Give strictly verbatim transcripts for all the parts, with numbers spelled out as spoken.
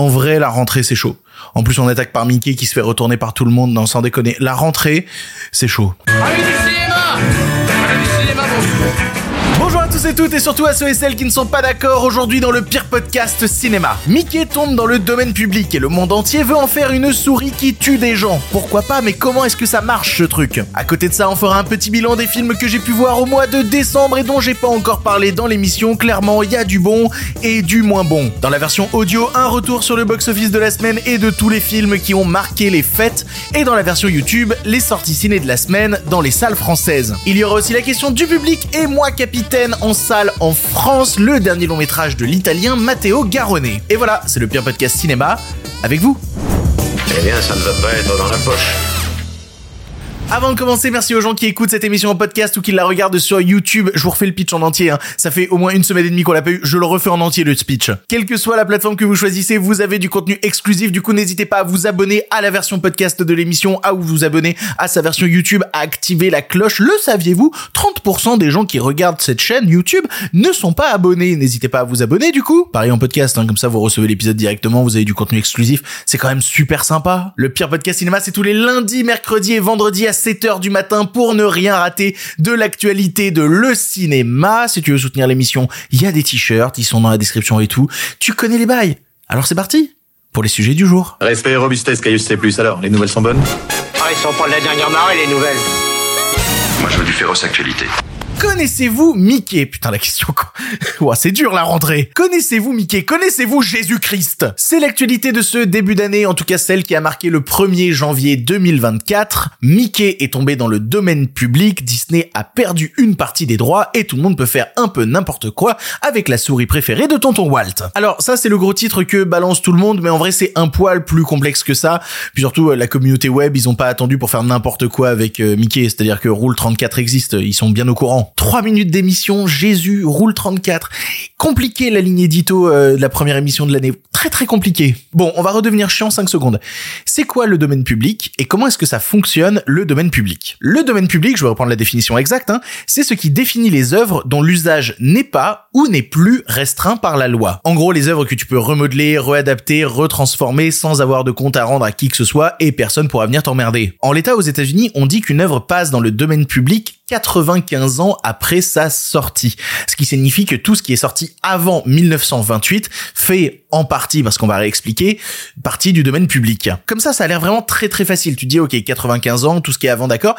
en vrai, la rentrée, c'est chaud. En plus, on attaque par Mickey qui se fait retourner par tout le monde. Non, sans déconner. La rentrée, c'est chaud. Allez, du cinéma! Allez, du cinéma, bonjour! Bonjour à tous et toutes, et surtout à ceux et celles qui ne sont pas d'accord. Aujourd'hui dans le pire podcast cinéma, Mickey tombe dans le domaine public et le monde entier veut en faire une souris qui tue des gens. Pourquoi pas, mais comment est-ce que ça marche ce truc? À côté de ça, on fera un petit bilan des films que j'ai pu voir au mois de décembre et dont j'ai pas encore parlé dans l'émission. Clairement, il y a du bon et du moins bon. Dans la version audio, un retour sur le box-office de la semaine et de tous les films qui ont marqué les fêtes. Et dans la version YouTube, les sorties ciné de la semaine dans les salles françaises. Il y aura aussi la question du public et moi capitaine en salle en France, le dernier long métrage de l'italien Matteo Garrone. Et voilà, c'est le pire podcast cinéma, avec vous. Eh bien, ça ne va pas être dans la poche. Avant de commencer, merci aux gens qui écoutent cette émission en podcast ou qui la regardent sur YouTube. Je vous refais le pitch en entier, hein. Ça fait au moins une semaine et demie qu'on l'a pas eu. Je le refais en entier, le pitch. Quelle que soit la plateforme que vous choisissez, vous avez du contenu exclusif. Du coup, n'hésitez pas à vous abonner à la version podcast de l'émission, à vous abonner à sa version YouTube, à activer la cloche. Le saviez-vous? trente pour cent des gens qui regardent cette chaîne YouTube ne sont pas abonnés. N'hésitez pas à vous abonner, du coup. Pareil en podcast, hein. Comme ça, vous recevez l'épisode directement, vous avez du contenu exclusif. C'est quand même super sympa. Le pire podcast cinéma, c'est tous les lundis, mercredis et vendredis à sept heures du matin pour ne rien rater de l'actualité de le cinéma. Si tu veux soutenir l'émission, il y a des t-shirts, ils sont dans la description et tout. Tu connais les bails. Alors c'est parti pour les sujets du jour. Respect et robustesse, Caius C plus. Alors, les nouvelles sont bonnes? Ah, ils sont pas de la dernière marée, les nouvelles. Moi, je veux du féroce actualité. Connaissez-vous Mickey? Putain, la question... Ouah, c'est dur, la rentrée. Connaissez-vous Mickey? Connaissez-vous Jésus-Christ? C'est l'actualité de ce début d'année, en tout cas celle qui a marqué le premier janvier deux mille vingt-quatre. Mickey est tombé dans le domaine public, Disney a perdu une partie des droits et tout le monde peut faire un peu n'importe quoi avec la souris préférée de Tonton Walt. Alors ça, c'est le gros titre que balance tout le monde, mais en vrai, c'est un poil plus complexe que ça. Puis surtout, la communauté web, ils ont pas attendu pour faire n'importe quoi avec Mickey, c'est-à-dire que Rule trente-quatre existe, ils sont bien au courant. Trois minutes d'émission, Jésus, Rule trente-quatre. Compliqué la ligne édito euh, de la première émission de l'année. Très très compliqué. Bon, on va redevenir chiant cinq secondes. C'est quoi le domaine public et comment est-ce que ça fonctionne, le domaine public? Le domaine public, je vais reprendre la définition exacte, hein, c'est ce qui définit les œuvres dont l'usage n'est pas ou n'est plus restreint par la loi. En gros, les œuvres que tu peux remodeler, réadapter, retransformer sans avoir de compte à rendre à qui que ce soit et personne pourra venir t'emmerder. En l'état, aux États-Unis, on dit qu'une œuvre passe dans le domaine public quatre-vingt-quinze ans après sa sortie. Ce qui signifie que tout ce qui est sorti avant mille neuf cent vingt-huit fait, en partie, parce qu'on va réexpliquer, partie du domaine public. Comme ça, ça a l'air vraiment très très facile. Tu dis, ok, quatre-vingt-quinze ans, tout ce qui est avant, d'accord.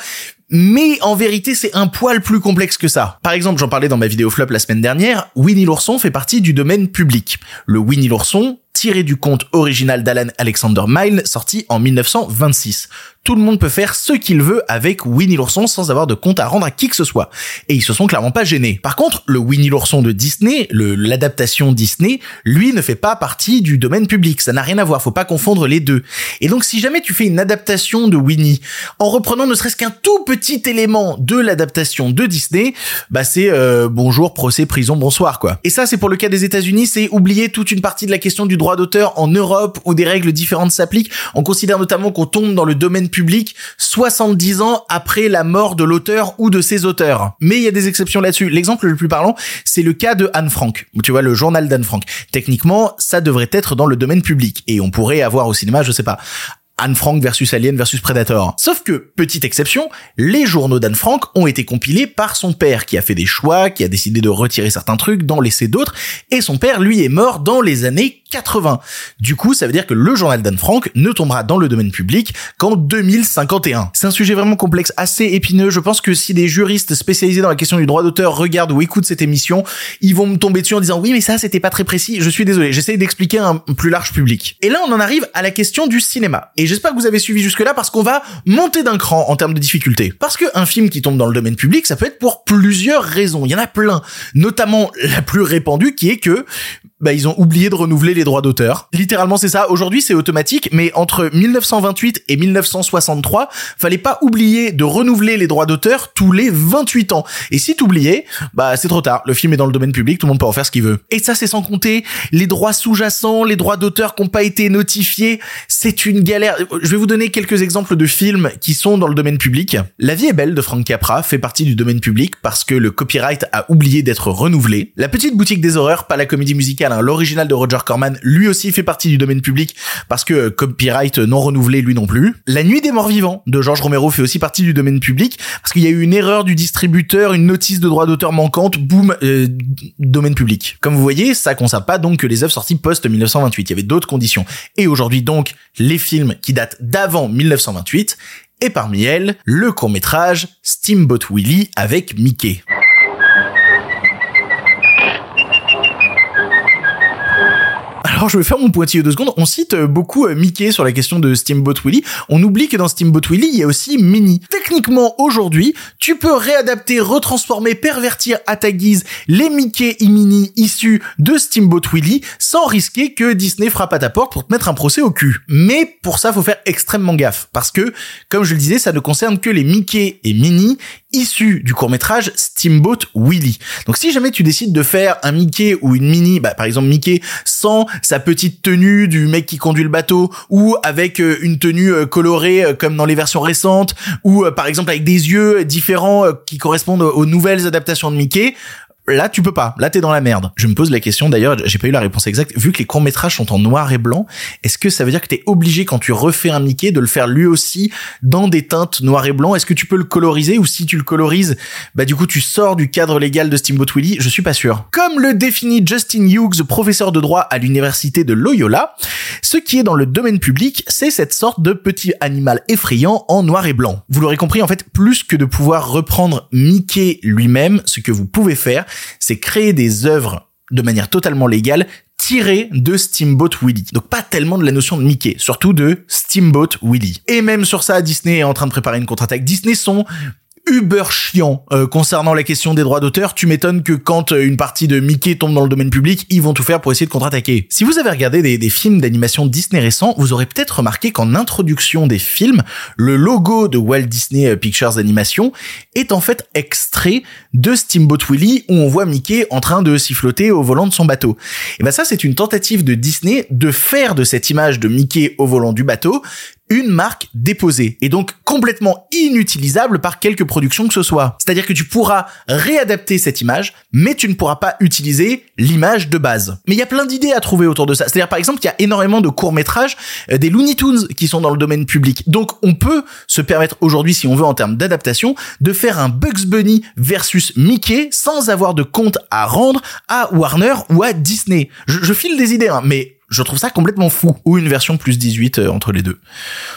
Mais en vérité, c'est un poil plus complexe que ça. Par exemple, j'en parlais dans ma vidéo flop la semaine dernière, Winnie l'ourson fait partie du domaine public. Le Winnie l'ourson, tiré du conte original d'Alan Alexander Milne, sorti en mille neuf cent vingt-six. Tout le monde peut faire ce qu'il veut avec Winnie l'ourson sans avoir de compte à rendre à qui que ce soit. Et ils se sont clairement pas gênés. Par contre, le Winnie l'ourson de Disney, le, l'adaptation Disney, lui ne fait pas partie du domaine public. Ça n'a rien à voir, faut pas confondre les deux. Et donc, si jamais tu fais une adaptation de Winnie, en reprenant ne serait-ce qu'un tout petit élément de l'adaptation de Disney, bah c'est euh, bonjour, procès, prison, bonsoir, quoi. Et ça, c'est pour le cas des États-Unis, c'est oublier toute une partie de la question du droit d'auteur en Europe où des règles différentes s'appliquent. On considère notamment qu'on tombe dans le domaine public soixante-dix ans après la mort de l'auteur ou de ses auteurs. Mais il y a des exceptions là-dessus. L'exemple le plus parlant, c'est le cas de Anne Frank. Tu vois, le journal d'Anne Frank. Techniquement, ça devrait être dans le domaine public. Et on pourrait avoir au cinéma, je sais pas, Anne Frank versus Alien versus Predator. Sauf que, petite exception, les journaux d'Anne Frank ont été compilés par son père, qui a fait des choix, qui a décidé de retirer certains trucs, d'en laisser d'autres, et son père, lui, est mort dans les années quatre-vingt. Du coup, ça veut dire que le journal d'Anne Frank ne tombera dans le domaine public qu'en deux mille cinquante et un. C'est un sujet vraiment complexe, assez épineux. Je pense que si des juristes spécialisés dans la question du droit d'auteur regardent ou écoutent cette émission, ils vont me tomber dessus en disant « Oui, mais ça, c'était pas très précis. Je suis désolé. J'essaye d'expliquer à un plus large public. » Et là, on en arrive à la question du cinéma. Et j'espère que vous avez suivi jusque-là parce qu'on va monter d'un cran en termes de difficulté. Parce que un film qui tombe dans le domaine public, ça peut être pour plusieurs raisons. Il y en a plein. Notamment la plus répandue qui est que, bah, ils ont oublié de renouveler les droits d'auteur. Littéralement, c'est ça. Aujourd'hui, c'est automatique, mais entre mille neuf cent vingt-huit et mille neuf cent soixante-trois, fallait pas oublier de renouveler les droits d'auteur tous les vingt-huit ans. Et si t'oubliais, bah, c'est trop tard. Le film est dans le domaine public, tout le monde peut en faire ce qu'il veut. Et ça, c'est sans compter les droits sous-jacents, les droits d'auteur qui n'ont pas été notifiés. C'est une galère. Je vais vous donner quelques exemples de films qui sont dans le domaine public. La vie est belle de Frank Capra fait partie du domaine public parce que le copyright a oublié d'être renouvelé. La petite boutique des horreurs, pas la comédie musicale, musical, hein, l'original de Roger Corman, lui aussi fait partie du domaine public parce que euh, copyright non renouvelé, lui non plus. La Nuit des morts vivants de George Romero fait aussi partie du domaine public parce qu'il y a eu une erreur du distributeur, une notice de droit d'auteur manquante, boum, euh, domaine public. Comme vous voyez, ça concerne pas donc que les œuvres sorties post-mille neuf cent vingt-huit. Il y avait d'autres conditions. Et aujourd'hui donc, les films qui datent d'avant mille neuf cent vingt-huit, et parmi elles, le court-métrage Steamboat Willie avec Mickey. Alors je vais faire mon pointilleux deux secondes. On cite beaucoup Mickey sur la question de Steamboat Willie. On oublie que dans Steamboat Willie, il y a aussi Minnie. Techniquement, aujourd'hui, tu peux réadapter, retransformer, pervertir à ta guise les Mickey et Minnie issus de Steamboat Willie sans risquer que Disney frappe à ta porte pour te mettre un procès au cul. Mais pour ça, faut faire extrêmement gaffe parce que, comme je le disais, ça ne concerne que les Mickey et Minnie issus du court-métrage Steamboat Willie. Donc si jamais tu décides de faire un Mickey ou une Minnie, bah par exemple Mickey sans sa petite tenue du mec qui conduit le bateau, ou avec une tenue colorée comme dans les versions récentes, ou par exemple avec des yeux différents qui correspondent aux nouvelles adaptations de Mickey, là tu peux pas, là t'es dans la merde. Je me pose la question d'ailleurs, j'ai pas eu la réponse exacte, vu que les courts-métrages sont en noir et blanc, est-ce que ça veut dire que t'es obligé quand tu refais un Mickey de le faire lui aussi dans des teintes noir et blanc? Est-ce que tu peux le coloriser, ou si tu le colorises, bah du coup tu sors du cadre légal de Steamboat Willie? Je suis pas sûr. Comme le définit Justin Hughes, professeur de droit à l'université de Loyola, ce qui est dans le domaine public, c'est cette sorte de petit animal effrayant en noir et blanc. Vous l'aurez compris, en fait, plus que de pouvoir reprendre Mickey lui-même, ce que vous pouvez faire, c'est créer des œuvres de manière totalement légale, tiré de Steamboat Willie. Donc pas tellement de la notion de Mickey, surtout de Steamboat Willie. Et même sur ça, Disney est en train de préparer une contre-attaque. Disney sont uber chiants euh, concernant la question des droits d'auteur. Tu m'étonnes que quand une partie de Mickey tombe dans le domaine public, ils vont tout faire pour essayer de contre-attaquer. Si vous avez regardé des, des films d'animation Disney récents, vous aurez peut-être remarqué qu'en introduction des films, le logo de Walt Disney Pictures Animation est en fait extrait de Steamboat Willie, où on voit Mickey en train de siffloter au volant de son bateau. Et ben ça, c'est une tentative de Disney de faire de cette image de Mickey au volant du bateau une marque déposée, et donc complètement inutilisable par quelque production que ce soit. C'est-à-dire que tu pourras réadapter cette image, mais tu ne pourras pas utiliser l'image de base. Mais il y a plein d'idées à trouver autour de ça. C'est-à-dire, par exemple, qu'il y a énormément de courts-métrages euh, des Looney Tunes qui sont dans le domaine public. Donc, on peut se permettre aujourd'hui, si on veut, en termes d'adaptation, de faire un Bugs Bunny versus Mickey sans avoir de compte à rendre à Warner ou à Disney. Je, je file des idées, hein, mais je trouve ça complètement fou. Ou une version plus dix-huit euh, entre les deux.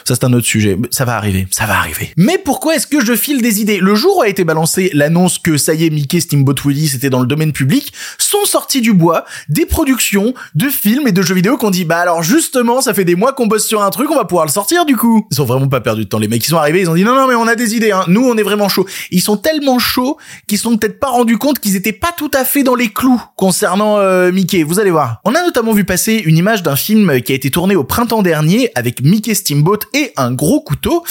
Ça, c'est un autre sujet. Ça va arriver, ça va arriver. Mais pourquoi est-ce que je file des idées? Le jour où a été balancée l'annonce que ça y est, Mickey, Steamboat Willie, c'était dans le domaine public, sont sortis du bois des productions de films et de jeux vidéo qu'on dit, bah alors justement, ça fait des mois qu'on bosse sur un truc, on va pouvoir le sortir du coup. Ils ont vraiment pas perdu de temps. Les mecs, ils sont arrivés, ils ont dit, non, non, mais on a des idées, hein. Nous, on est vraiment chaud. Ils sont tellement chauds qu'ils sont peut-être pas rendus compte qu'ils étaient pas tout à fait dans les clous concernant euh, Mickey. Vous allez voir. On a notamment vu passer une d'un film qui a été tourné au printemps dernier avec Mickey Steamboat et un gros couteau,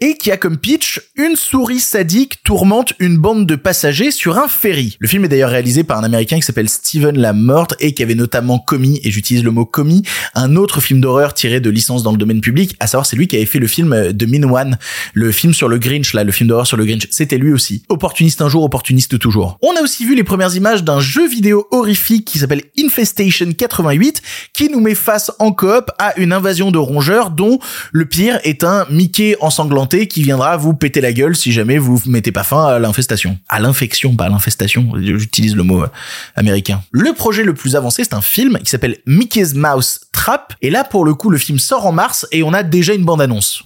et qui a comme pitch une souris sadique tourmente une bande de passagers sur un ferry. Le film est d'ailleurs réalisé par un américain qui s'appelle Steven Lamorte et qui avait notamment commis, et j'utilise le mot commis, un autre film d'horreur tiré de licence dans le domaine public, à savoir c'est lui qui avait fait le film The Mean One, le film sur le Grinch, là, le film d'horreur sur le Grinch, c'était lui aussi. Opportuniste un jour, opportuniste toujours. On a aussi vu les premières images d'un jeu vidéo horrifique qui s'appelle Infestation quatre-vingt-huit, qui nous met face en coop à une invasion de rongeurs dont le pire est un Mickey ensanglanté qui viendra vous péter la gueule si jamais vous mettez pas fin à l'infestation. À l'infection, pas à l'infestation, j'utilise le mot américain. Le projet le plus avancé, c'est un film qui s'appelle Mickey's Mouse Trap, et là pour le coup le film sort en mars et on a déjà une bande-annonce.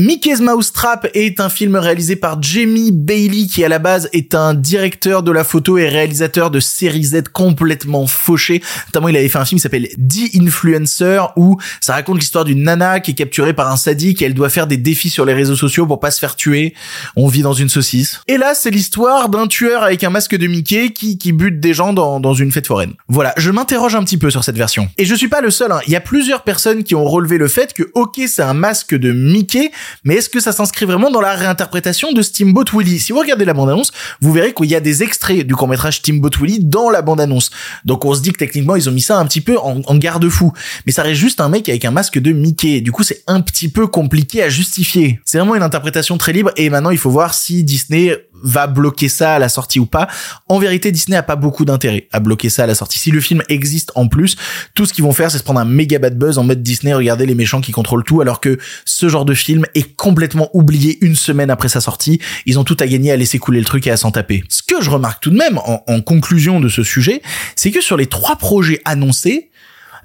Mickey's Mouse Trap est un film réalisé par Jamie Bailey, qui à la base est un directeur de la photo et réalisateur de série Z complètement fauché. Notamment, il avait fait un film qui s'appelle The Influencer, où ça raconte l'histoire d'une nana qui est capturée par un sadique et elle doit faire des défis sur les réseaux sociaux pour pas se faire tuer. On vit dans une saucisse. Et là, c'est l'histoire d'un tueur avec un masque de Mickey qui, qui bute des gens dans, dans une fête foraine. Voilà. Je m'interroge un petit peu sur cette version. Et je suis pas le seul, hein. Il y a plusieurs personnes qui ont relevé le fait que, ok, c'est un masque de Mickey, mais est-ce que ça s'inscrit vraiment dans la réinterprétation de Steamboat Willie? Si vous regardez la bande-annonce, vous verrez qu'il y a des extraits du court-métrage Steamboat Willie dans la bande-annonce. Donc on se dit que techniquement, ils ont mis ça un petit peu en, en garde-fou. Mais ça reste juste un mec avec un masque de Mickey. Du coup, c'est un petit peu compliqué à justifier. C'est vraiment une interprétation très libre, et maintenant, il faut voir si Disney va bloquer ça à la sortie ou pas. En vérité, Disney a pas beaucoup d'intérêt à bloquer ça à la sortie. Si le film existe en plus, tout ce qu'ils vont faire, c'est se prendre un méga bad buzz en mode Disney, regardez les méchants qui contrôlent tout, alors que ce genre de film est complètement oublié une semaine après sa sortie. Ils ont tout à gagner à laisser couler le truc et à s'en taper. Ce que je remarque tout de même, en, en conclusion de ce sujet, c'est que sur les trois projets annoncés,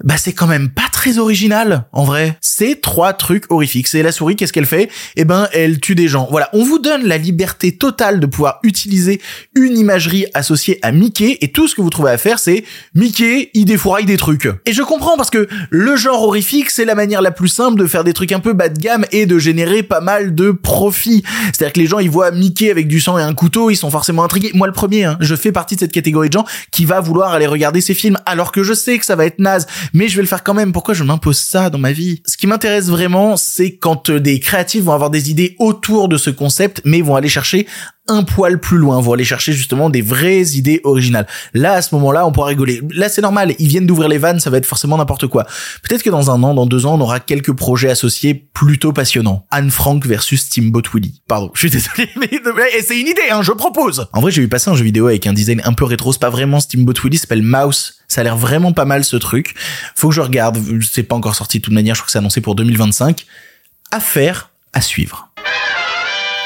bah c'est quand même pas très original en vrai. C'est trois trucs horrifiques. C'est la souris, qu'est-ce qu'elle fait? Eh ben elle tue des gens. Voilà, on vous donne la liberté totale de pouvoir utiliser une imagerie associée à Mickey, et tout ce que vous trouvez à faire, c'est Mickey, il défouraille des trucs. Et je comprends, parce que le genre horrifique, c'est la manière la plus simple de faire des trucs un peu bas de gamme et de générer pas mal de profit. C'est-à-dire que les gens, ils voient Mickey avec du sang et un couteau, ils sont forcément intrigués. Moi le premier, hein, je fais partie de cette catégorie de gens qui va vouloir aller regarder ces films, alors que je sais que ça va être naze. Mais je vais le faire quand même. Pourquoi je m'impose ça dans ma vie? Ce qui m'intéresse vraiment, c'est quand des créatifs vont avoir des idées autour de ce concept, mais vont aller chercher un poil plus loin, vont aller chercher justement des vraies idées originales. Là, à ce moment-là, on pourra rigoler. Là, c'est normal, ils viennent d'ouvrir les vannes, ça va être forcément n'importe quoi. Peut-être que dans un an, dans deux ans, on aura quelques projets associés plutôt passionnants. Anne Frank versus Steamboat Willie. Pardon, je suis désolé, mais c'est une idée, hein, je propose. En vrai, j'ai vu passer un jeu vidéo avec un design un peu rétro, c'est pas vraiment Steamboat Willie, ça s'appelle Mouse. Ça a l'air vraiment pas mal, ce truc. Faut que je regarde, c'est pas encore sorti de toute manière, je crois que c'est annoncé pour deux mille vingt-cinq. Affaire à suivre.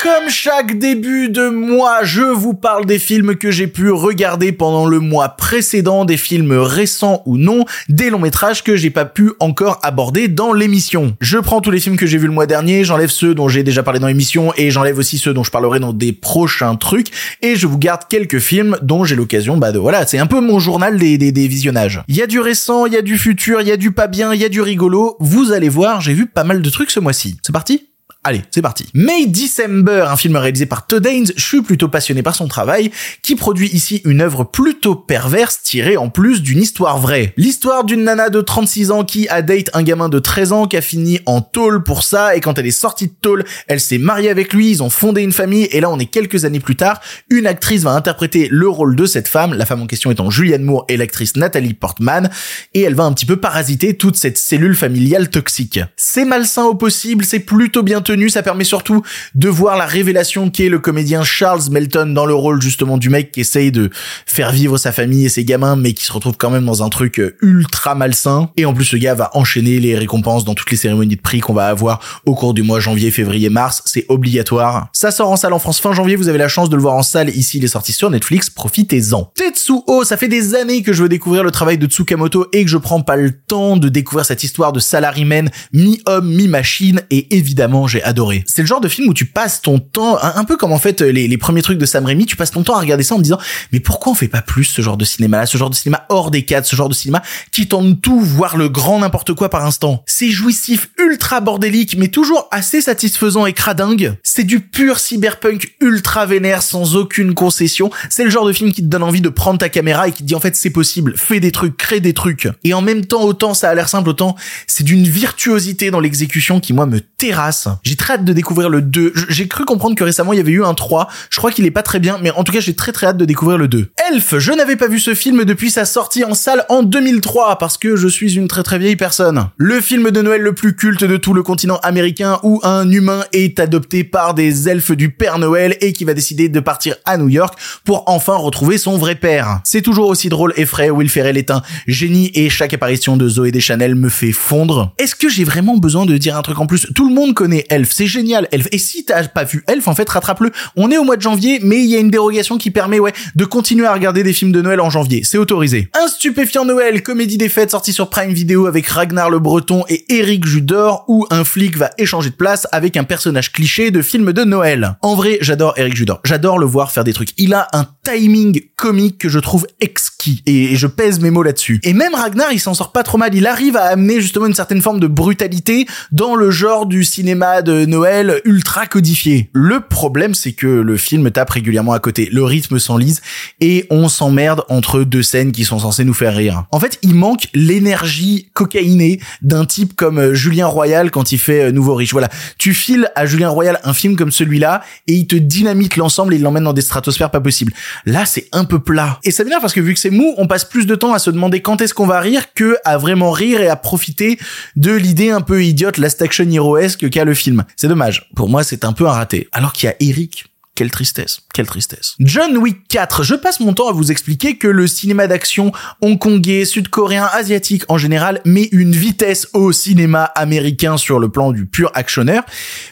Comme chaque début de mois, je vous parle des films que j'ai pu regarder pendant le mois précédent, des films récents ou non, des longs métrages que j'ai pas pu encore aborder dans l'émission. Je prends tous les films que j'ai vus le mois dernier, j'enlève ceux dont j'ai déjà parlé dans l'émission, et j'enlève aussi ceux dont je parlerai dans des prochains trucs, et je vous garde quelques films dont j'ai l'occasion, bah de, voilà, c'est un peu mon journal des, des, des visionnages. Il y a du récent, il y a du futur, il y a du pas bien, il y a du rigolo. Vous allez voir, j'ai vu pas mal de trucs ce mois-ci. C'est parti ? Allez, c'est parti. May December, un film réalisé par Todd Haynes, je suis plutôt passionné par son travail, qui produit ici une œuvre plutôt perverse tirée en plus d'une histoire vraie. L'histoire d'une nana de trente-six ans qui a date un gamin de treize ans qui a fini en tôle pour ça, et quand elle est sortie de tôle, elle s'est mariée avec lui, ils ont fondé une famille, et là on est quelques années plus tard, une actrice va interpréter le rôle de cette femme, la femme en question étant Julianne Moore et l'actrice Nathalie Portman, et elle va un petit peu parasiter toute cette cellule familiale toxique. C'est malsain au possible, c'est plutôt bien tenu. Ça permet surtout de voir la révélation qu'est le comédien Charles Melton dans le rôle justement du mec qui essaye de faire vivre sa famille et ses gamins, mais qui se retrouve quand même dans un truc ultra malsain. Et en plus, ce gars va enchaîner les récompenses dans toutes les cérémonies de prix qu'on va avoir au cours du mois janvier, février, mars. C'est obligatoire. Ça sort en salle en France fin janvier. Vous avez la chance de le voir en salle. Ici, il est sorti sur Netflix. Profitez-en. Tetsuo, ça fait des années que je veux découvrir le travail de Tsukamoto et que je prends pas le temps de découvrir cette histoire de salaryman mi-homme, mi-machine. Et évidemment, j'ai adoré. C'est le genre de film où tu passes ton temps, un peu comme en fait les, les premiers trucs de Sam Raimi, tu passes ton temps à regarder ça en me disant mais pourquoi on fait pas plus ce genre de cinéma là, ce genre de cinéma hors des cadres, ce genre de cinéma qui tente tout, voire le grand n'importe quoi par instant. C'est jouissif, ultra bordélique, mais toujours assez satisfaisant et cradingue. C'est du pur cyberpunk ultra vénère sans aucune concession. C'est le genre de film qui te donne envie de prendre ta caméra et qui te dit en fait c'est possible, fais des trucs, crée des trucs. Et en même temps, autant ça a l'air simple, autant c'est d'une virtuosité dans l'exécution qui moi me terrasse. J'ai très hâte de découvrir le deux. J'ai cru comprendre que récemment il y avait eu un trois. Je crois qu'il est pas très bien, mais en tout cas j'ai très très hâte de découvrir le deux. Elf, je n'avais pas vu ce film depuis sa sortie en salle en deux mille trois parce que je suis une très très vieille personne. Le film de Noël le plus culte de tout le continent américain où un humain est adopté par des elfes du Père Noël et qui va décider de partir à New York pour enfin retrouver son vrai père. C'est toujours aussi drôle et frais. Will Ferrell est un génie et chaque apparition de Zooey Deschanel me fait fondre. Est-ce que j'ai vraiment besoin de dire un truc en plus? Tout le monde connaît Elf. Elf, c'est génial, Elf. Et si t'as pas vu Elf, en fait, rattrape-le. On est au mois de janvier, mais il y a une dérogation qui permet, ouais, de continuer à regarder des films de Noël en janvier. C'est autorisé. Un stupéfiant Noël, comédie des fêtes sortie sur Prime Video avec Ragnar le Breton et Eric Judor, où un flic va échanger de place avec un personnage cliché de film de Noël. En vrai, j'adore Eric Judor. J'adore le voir faire des trucs. Il a un timing comique que je trouve exquis. Et je pèse mes mots là-dessus. Et même Ragnar, il s'en sort pas trop mal. Il arrive à amener justement une certaine forme de brutalité dans le genre du cinéma de de Noël ultra codifié. Le problème, c'est que le film tape régulièrement à côté. Le rythme s'enlise et on s'emmerde entre deux scènes qui sont censées nous faire rire. En fait, il manque l'énergie cocaïnée d'un type comme Julien Royal quand il fait Nouveau Riche. Voilà. Tu files à Julien Royal un film comme celui-là et il te dynamite l'ensemble et il l'emmène dans des stratosphères pas possibles. Là, c'est un peu plat. Et ça m'énerve parce que vu que c'est mou, on passe plus de temps à se demander quand est-ce qu'on va rire que à vraiment rire et à profiter de l'idée un peu idiote, last action hero-esque qu'a le film. C'est dommage. Pour moi, c'est un peu un raté. Alors qu'il y a Eric. Quelle tristesse, quelle tristesse. John Wick quatre, je passe mon temps à vous expliquer que le cinéma d'action hongkongais, sud-coréen, asiatique en général met une vitesse au cinéma américain sur le plan du pur actionneur,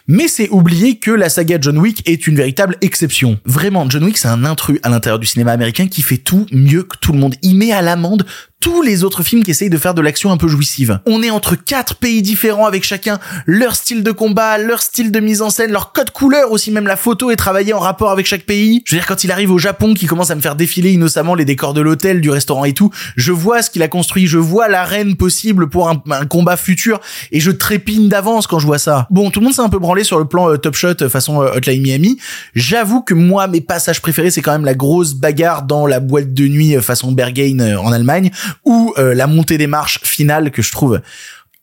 mais c'est oublier que la saga John Wick est une véritable exception. Vraiment, John Wick, c'est un intrus à l'intérieur du cinéma américain qui fait tout mieux que tout le monde. Il met à l'amende tous les autres films qui essayent de faire de l'action un peu jouissive. On est entre quatre pays différents avec chacun leur style de combat, leur style de mise en scène, leur code couleur aussi, même la photo est travaillée en rapport avec chaque pays. Je veux dire, quand il arrive au Japon, qui commence à me faire défiler innocemment les décors de l'hôtel, du restaurant et tout, je vois ce qu'il a construit, je vois l'arène possible pour un, un combat futur et je trépigne d'avance quand je vois ça. Bon, tout le monde s'est un peu branlé sur le plan euh, Top Shot façon euh, Hotline Miami. J'avoue que moi, mes passages préférés, c'est quand même la grosse bagarre dans la boîte de nuit euh, façon Berghain euh, en Allemagne, ou euh, la montée des marches finale que je trouve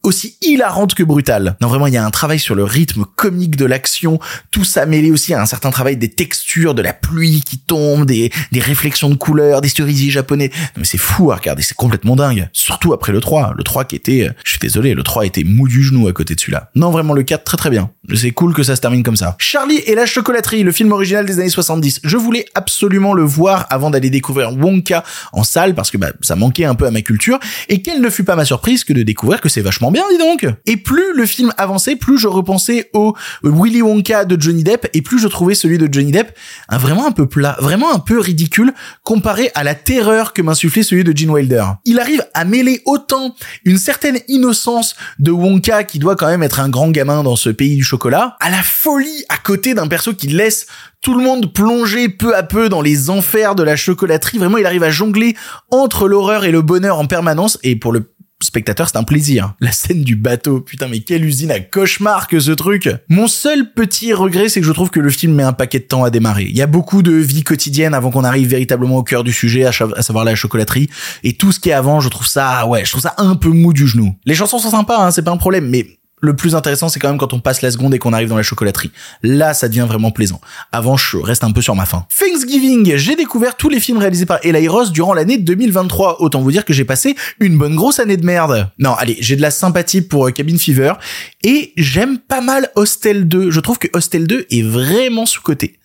aussi hilarante que brutale. Non, vraiment, il y a un travail sur le rythme comique de l'action, tout ça mêlé aussi à un certain travail des textures, de la pluie qui tombe, des, des réflexions de couleurs, des cerisiers japonais. Non, mais c'est fou à regarder, c'est complètement dingue. Surtout après le trois. Le trois qui était, je suis désolé, le trois était mou du genou à côté de celui-là. Non, vraiment, le quatre, très très bien. C'est cool que ça se termine comme ça. Charlie et la chocolaterie, le film original des années soixante-dix. Je voulais absolument le voir avant d'aller découvrir Wonka en salle parce que, bah, ça manquait un peu à ma culture. Et quelle ne fut pas ma surprise que de découvrir que c'est vachement bien, dis donc. Et plus le film avançait, plus je repensais au Willy Wonka de Johnny Depp et plus je trouvais celui de Johnny Depp un, vraiment un peu plat, vraiment un peu ridicule comparé à la terreur que m'insufflait celui de Gene Wilder. Il arrive à mêler autant une certaine innocence de Wonka, qui doit quand même être un grand gamin dans ce pays du chocolat, à la folie à côté d'un perso qui laisse tout le monde plongé peu à peu dans les enfers de la chocolaterie. Vraiment, il arrive à jongler entre l'horreur et le bonheur en permanence, et pour le spectateur, c'est un plaisir. La scène du bateau, putain, mais quelle usine à cauchemar que ce truc. Mon seul petit regret, c'est que je trouve que le film met un paquet de temps à démarrer. Il y a beaucoup de vie quotidienne avant qu'on arrive véritablement au cœur du sujet, à, ch- à savoir la chocolaterie, et tout ce qui est avant, je trouve ça, ouais, je trouve ça un peu mou du genou. Les chansons sont sympas, hein, c'est pas un problème, mais le plus intéressant, c'est quand même quand on passe la seconde et qu'on arrive dans la chocolaterie. Là, ça devient vraiment plaisant. Avant, je reste un peu sur ma faim. Thanksgiving, j'ai découvert tous les films réalisés par Eli Roth durant l'année deux mille vingt-trois. Autant vous dire que j'ai passé une bonne grosse année de merde. Non, allez, j'ai de la sympathie pour Cabin Fever et j'aime pas mal Hostel deux. Je trouve que Hostel deux est vraiment sous-coté.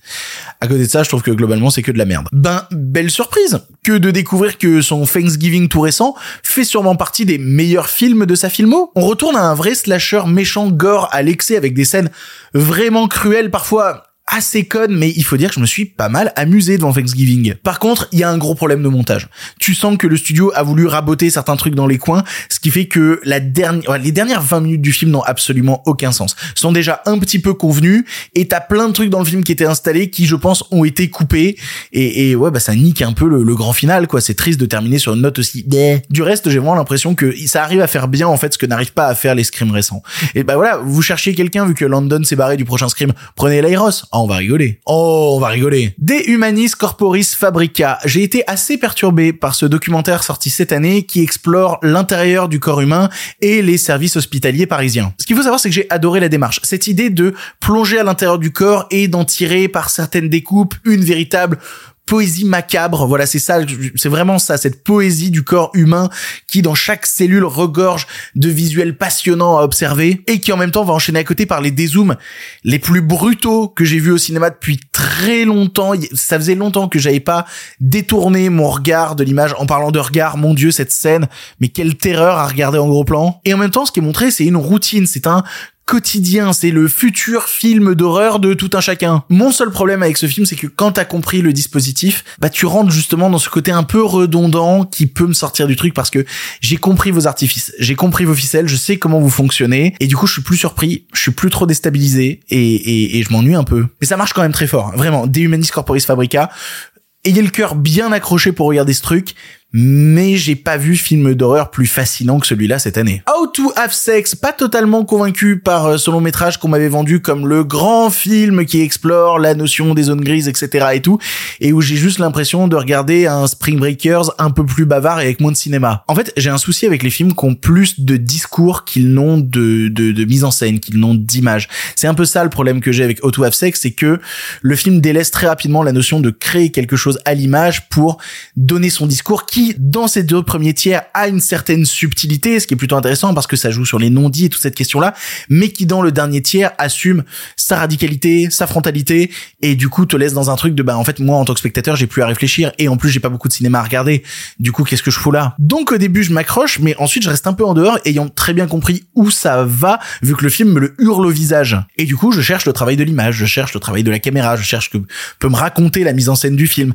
À côté de ça, je trouve que globalement, c'est que de la merde. Ben, belle surprise que de découvrir que son Thanksgiving tout récent fait sûrement partie des meilleurs films de sa filmo. On retourne à un vrai slasher méchant gore à l'excès avec des scènes vraiment cruelles, parfois assez connes, mais il faut dire que je me suis pas mal amusé devant Thanksgiving. Par contre, il y a un gros problème de montage. Tu sens que le studio a voulu raboter certains trucs dans les coins, ce qui fait que la dernière, les dernières vingt minutes du film n'ont absolument aucun sens. Ils sont déjà un petit peu convenus et t'as plein de trucs dans le film qui étaient installés qui, je pense, ont été coupés. Et, et ouais, bah ça nique un peu le, le grand final, quoi. C'est triste de terminer sur une note aussi. Du reste, j'ai vraiment l'impression que ça arrive à faire bien en fait ce que n'arrive pas à faire les Scream récents. Et bah voilà, vous cherchiez quelqu'un vu que Landon s'est barré du prochain Scream, prenez Eli Roth. On va rigoler. Oh, on va rigoler. De Humanis Corporis Fabrica. J'ai été assez perturbé par ce documentaire sorti cette année qui explore l'intérieur du corps humain et les services hospitaliers parisiens. Ce qu'il faut savoir, c'est que j'ai adoré la démarche. Cette idée de plonger à l'intérieur du corps et d'en tirer par certaines découpes une véritable poésie macabre, voilà, c'est ça, c'est vraiment ça, cette poésie du corps humain qui, dans chaque cellule, regorge de visuels passionnants à observer et qui, en même temps, va enchaîner à côté par les dézooms les plus brutaux que j'ai vus au cinéma depuis très longtemps. Ça faisait longtemps que j'avais pas détourné mon regard de l'image. En parlant de regard, mon Dieu, cette scène, mais quelle terreur à regarder en gros plan. Et en même temps, ce qui est montré, c'est une routine, c'est un quotidien, c'est le futur film d'horreur de tout un chacun. Mon seul problème avec ce film, c'est que quand t'as compris le dispositif, bah tu rentres justement dans ce côté un peu redondant qui peut me sortir du truc parce que j'ai compris vos artifices, j'ai compris vos ficelles, je sais comment vous fonctionnez et du coup je suis plus surpris, je suis plus trop déstabilisé et, et, et je m'ennuie un peu. Mais ça marche quand même très fort, vraiment. De Humanis Corporis Fabrica, ayez le cœur bien accroché pour regarder ce truc, mais j'ai pas vu film d'horreur plus fascinant que celui-là cette année. How to Have Sex, pas totalement convaincu par ce long métrage qu'on m'avait vendu comme le grand film qui explore la notion des zones grises, et cetera et tout, et où j'ai juste l'impression de regarder un Spring Breakers un peu plus bavard et avec moins de cinéma. En fait, j'ai un souci avec les films qui ont plus de discours qu'ils n'ont de, de, de mise en scène, qu'ils n'ont d'image. C'est un peu ça le problème que j'ai avec How to Have Sex, c'est que le film délaisse très rapidement la notion de créer quelque chose à l'image pour donner son discours qui, dans ces deux premiers tiers, a une certaine subtilité, ce qui est plutôt intéressant parce que ça joue sur les non-dits et toute cette question-là, mais qui, dans le dernier tiers, assume sa radicalité, sa frontalité, et du coup te laisse dans un truc de, bah, en fait, moi, en tant que spectateur, j'ai plus à réfléchir, et en plus, j'ai pas beaucoup de cinéma à regarder. Du coup, qu'est-ce que je fous là? Donc, au début, je m'accroche, mais ensuite, je reste un peu en dehors, ayant très bien compris où ça va, vu que le film me le hurle au visage. Et du coup, je cherche le travail de l'image, je cherche le travail de la caméra, je cherche que peut me raconter la mise en scène du film.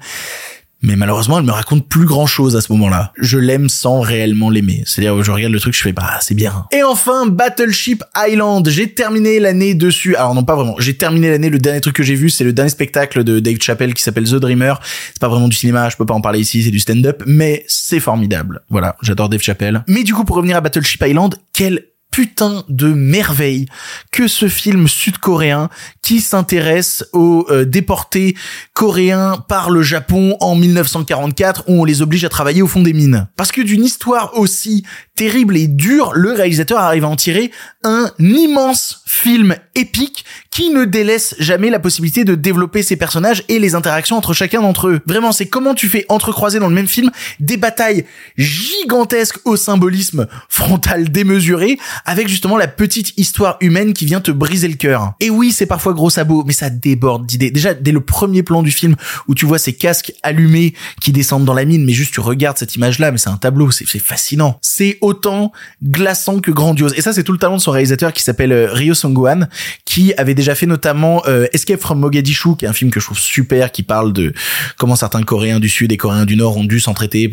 Mais malheureusement, elle me raconte plus grand chose à ce moment-là. Je l'aime sans réellement l'aimer. C'est-à-dire, je regarde le truc, je fais, bah, c'est bien. Et enfin, Battleship Island. J'ai terminé l'année dessus. Alors non, pas vraiment. J'ai terminé l'année. Le dernier truc que j'ai vu, c'est le dernier spectacle de Dave Chappelle qui s'appelle The Dreamer. C'est pas vraiment du cinéma. Je peux pas en parler ici. C'est du stand-up. Mais c'est formidable. Voilà. J'adore Dave Chappelle. Mais du coup, pour revenir à Battleship Island, quel putain de merveille que ce film sud-coréen qui s'intéresse aux euh, déportés coréens par le Japon en mille neuf cent quarante-quatre où on les oblige à travailler au fond des mines. Parce que d'une histoire aussi terrible et dure, le réalisateur arrive à en tirer un immense film épique qui ne délaisse jamais la possibilité de développer ses personnages et les interactions entre chacun d'entre eux. Vraiment, c'est comment tu fais entrecroiser dans le même film des batailles gigantesques au symbolisme frontal démesuré avec justement la petite histoire humaine qui vient te briser le cœur. Et oui, c'est parfois gros sabot, mais ça déborde d'idées. Déjà, dès le premier plan du film où tu vois ces casques allumés qui descendent dans la mine, mais juste tu regardes cette image-là, mais c'est un tableau, c'est, c'est fascinant. C'est autant glaçant que grandiose. Et ça, c'est tout le talent de son réalisateur qui s'appelle euh, Ryo Sung-hwan, qui avait déjà fait notamment euh, Escape from Mogadishu, qui est un film que je trouve super, qui parle de comment certains Coréens du Sud et Coréens du Nord ont dû s'entraider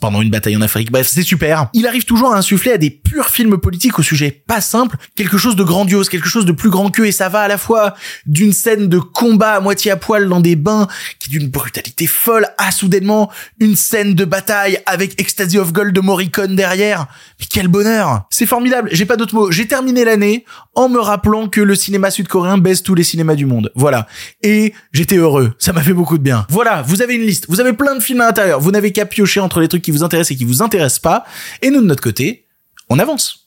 pendant une bataille en Afrique. Bref, c'est super. Il arrive toujours à insuffler à des purs films politiques au sujet pas simple, quelque chose de grandiose, quelque chose de plus grand qu'eux, et ça va à la fois d'une scène de combat à moitié à poil dans des bains, qui est d'une brutalité folle, à soudainement une scène de bataille avec Ecstasy of Gold de Morricone derrière. Mais quel bonheur! C'est formidable, j'ai pas d'autres mots. J'ai terminé l'année en me rappelant que le cinéma sud-coréen baisse tous les cinémas du monde. Voilà. Et j'étais heureux, ça m'a fait beaucoup de bien. Voilà, vous avez une liste, vous avez plein de films à l'intérieur, vous n'avez qu'à piocher entre les trucs qui vous intéressent et qui vous intéressent pas, et nous de notre côté, on avance.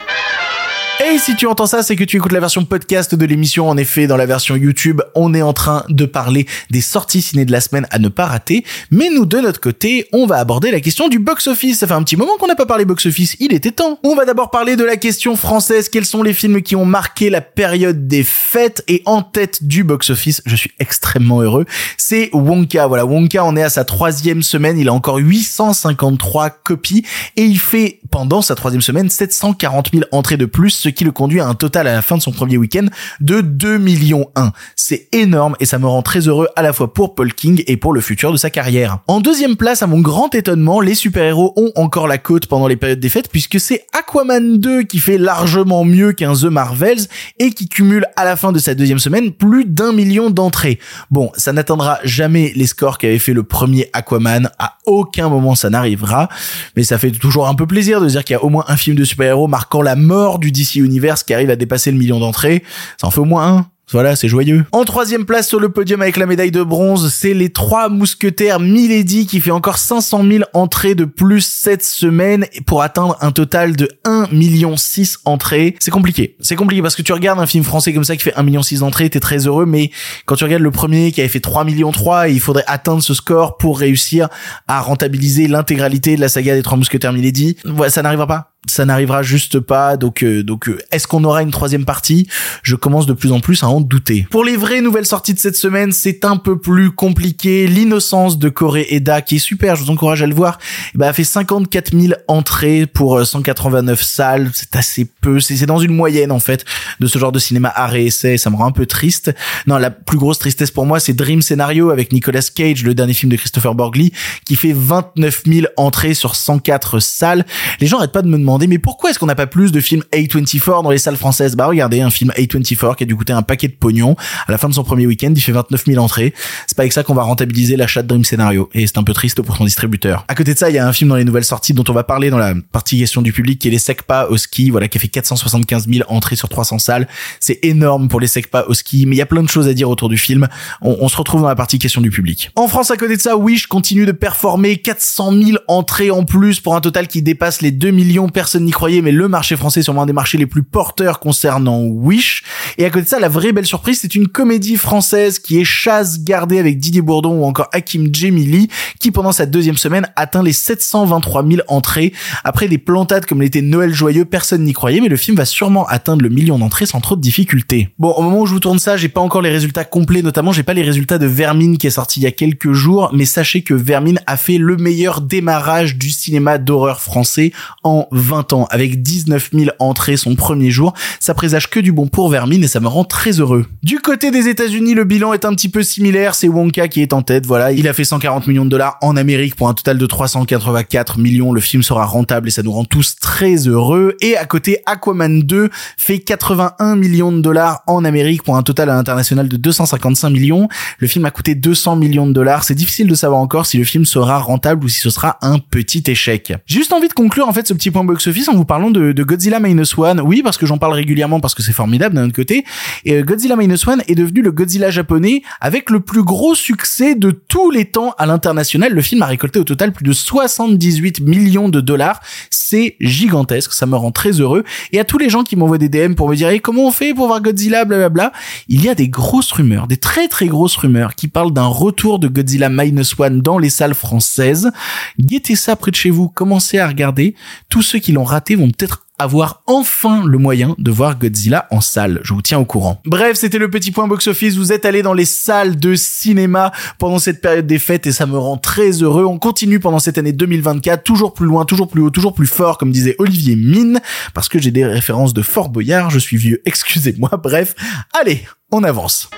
Et si tu entends ça, c'est que tu écoutes la version podcast de l'émission. En effet, dans la version YouTube, on est en train de parler des sorties ciné de la semaine à ne pas rater. Mais nous, de notre côté, on va aborder la question du box-office. Ça fait un petit moment qu'on n'a pas parlé box-office, il était temps. On va d'abord parler de la question française. Quels sont les films qui ont marqué la période des fêtes? Et en tête du box-office, je suis extrêmement heureux, c'est Wonka. Voilà, Wonka, on est à sa troisième semaine. Il a encore huit cent cinquante-trois copies. Et il fait, pendant sa troisième semaine, sept cent quarante mille entrées de plus, ce qui le conduit à un total à la fin de son premier week-end de deux millions un. C'est énorme et ça me rend très heureux à la fois pour Paul King et pour le futur de sa carrière. En deuxième place, à mon grand étonnement, les super-héros ont encore la cote pendant les périodes des fêtes puisque c'est Aquaman deux qui fait largement mieux qu'un The Marvels et qui cumule à la fin de sa deuxième semaine plus d'un million d'entrées. Bon, ça n'atteindra jamais les scores qu'avait fait le premier Aquaman. À aucun moment ça n'arrivera, mais ça fait toujours un peu plaisir de dire qu'il y a au moins un film de super-héros marquant la mort du D C Universe qui arrive à dépasser le million d'entrées. Ça en fait au moins un. Voilà, c'est joyeux. En troisième place sur le podium avec la médaille de bronze, c'est les trois mousquetaires Milady qui fait encore cinq cent mille entrées de plus cette semaine pour atteindre un total de un virgule six million entrées. C'est compliqué. C'est compliqué parce que tu regardes un film français comme ça qui fait un virgule six million entrées, t'es très heureux, mais quand tu regardes le premier qui avait fait trois virgule trois millions, il faudrait atteindre ce score pour réussir à rentabiliser l'intégralité de la saga des trois mousquetaires Milady. Voilà, ça n'arrivera pas. Ça n'arrivera juste pas, donc euh, donc euh, est-ce qu'on aura une troisième partie? Je commence de plus en plus à en douter. Pour les vraies nouvelles sorties de cette semaine, c'est un peu plus compliqué. L'Innocence de Corée Eda, qui est super, je vous encourage à le voir, bah, a fait cinquante-quatre mille entrées pour cent quatre-vingt-neuf salles. C'est assez peu, c'est, c'est dans une moyenne en fait de ce genre de cinéma art et essai, ça me rend un peu triste. Non, la plus grosse tristesse pour moi, c'est Dream Scenario avec Nicolas Cage, le dernier film de Christopher Borgli, qui fait vingt-neuf mille entrées sur cent quatre salles. Les gens arrêtent pas de me demander demander, mais pourquoi est-ce qu'on n'a pas plus de films A vingt-quatre dans les salles françaises? Bah regardez, un film A vingt-quatre qui a dû coûter un paquet de pognon, à la fin de son premier week-end, il fait vingt-neuf mille entrées. C'est pas avec ça qu'on va rentabiliser l'achat de Dream Scénario, et c'est un peu triste pour son distributeur. À côté de ça, il y a un film dans les nouvelles sorties dont on va parler dans la partie question du public, qui est Les Secpa au ski, voilà, qui a fait quatre cent soixante-quinze mille entrées sur trois cents salles. C'est énorme pour Les Secpa au ski, mais il y a plein de choses à dire autour du film. On, on se retrouve dans la partie question du public. En France, à côté de ça, Wish continue de performer, quatre cent mille entrées en plus pour un total qui dépasse les deux millions. Personne n'y croyait, mais le marché français est sûrement un des marchés les plus porteurs concernant Wish. Et à côté de ça, la vraie belle surprise, c'est une comédie française qui est Chasse gardée avec Didier Bourdon ou encore Hakim Djemili, qui pendant sa deuxième semaine atteint les sept cent vingt-trois mille entrées. Après des plantades comme l'était Noël Joyeux, personne n'y croyait, mais le film va sûrement atteindre le million d'entrées sans trop de difficultés. Bon, au moment où je vous tourne ça, j'ai pas encore les résultats complets, notamment j'ai pas les résultats de Vermine qui est sorti il y a quelques jours, mais sachez que Vermine a fait le meilleur démarrage du cinéma d'horreur français en vingt ans, avec dix-neuf mille entrées son premier jour. Ça présage que du bon pour Vermine et ça me rend très heureux. Du côté des États-Unis, le bilan est un petit peu similaire, c'est Wonka qui est en tête, voilà, il a fait cent quarante millions de dollars en Amérique pour un total de trois cent quatre-vingt-quatre millions, le film sera rentable et ça nous rend tous très heureux. Et à côté, Aquaman deux fait quatre-vingt-un millions de dollars en Amérique pour un total à l'international de deux cent cinquante-cinq millions, le film a coûté deux cents millions de dollars, c'est difficile de savoir encore si le film sera rentable ou si ce sera un petit échec. J'ai juste envie de conclure en fait ce petit point box-office en vous parlant de, de Godzilla Minus One, oui parce que j'en parle régulièrement parce que c'est formidable d'un autre côté, et Godzilla Minus One est devenu le Godzilla japonais avec le plus gros succès de tous les temps à l'international, le film a récolté au total plus de soixante-dix-huit millions de dollars, c'est gigantesque, ça me rend très heureux, et à tous les gens qui m'envoient des D M pour me dire hey, comment on fait pour voir Godzilla blablabla, il y a des grosses rumeurs, des très très grosses rumeurs qui parlent d'un retour de Godzilla Minus One dans les salles françaises, guettez ça près de chez vous, commencez à regarder, tous ceux qui l'ont raté vont peut-être avoir enfin le moyen de voir Godzilla en salle. Je vous tiens au courant. Bref, c'était le petit point box-office. Vous êtes allés dans les salles de cinéma pendant cette période des fêtes et ça me rend très heureux. On continue pendant cette année deux mille vingt-quatre, toujours plus loin, toujours plus haut, toujours plus fort, comme disait Olivier Mine, parce que j'ai des références de Fort Boyard, je suis vieux, excusez-moi. Bref, allez, on avance.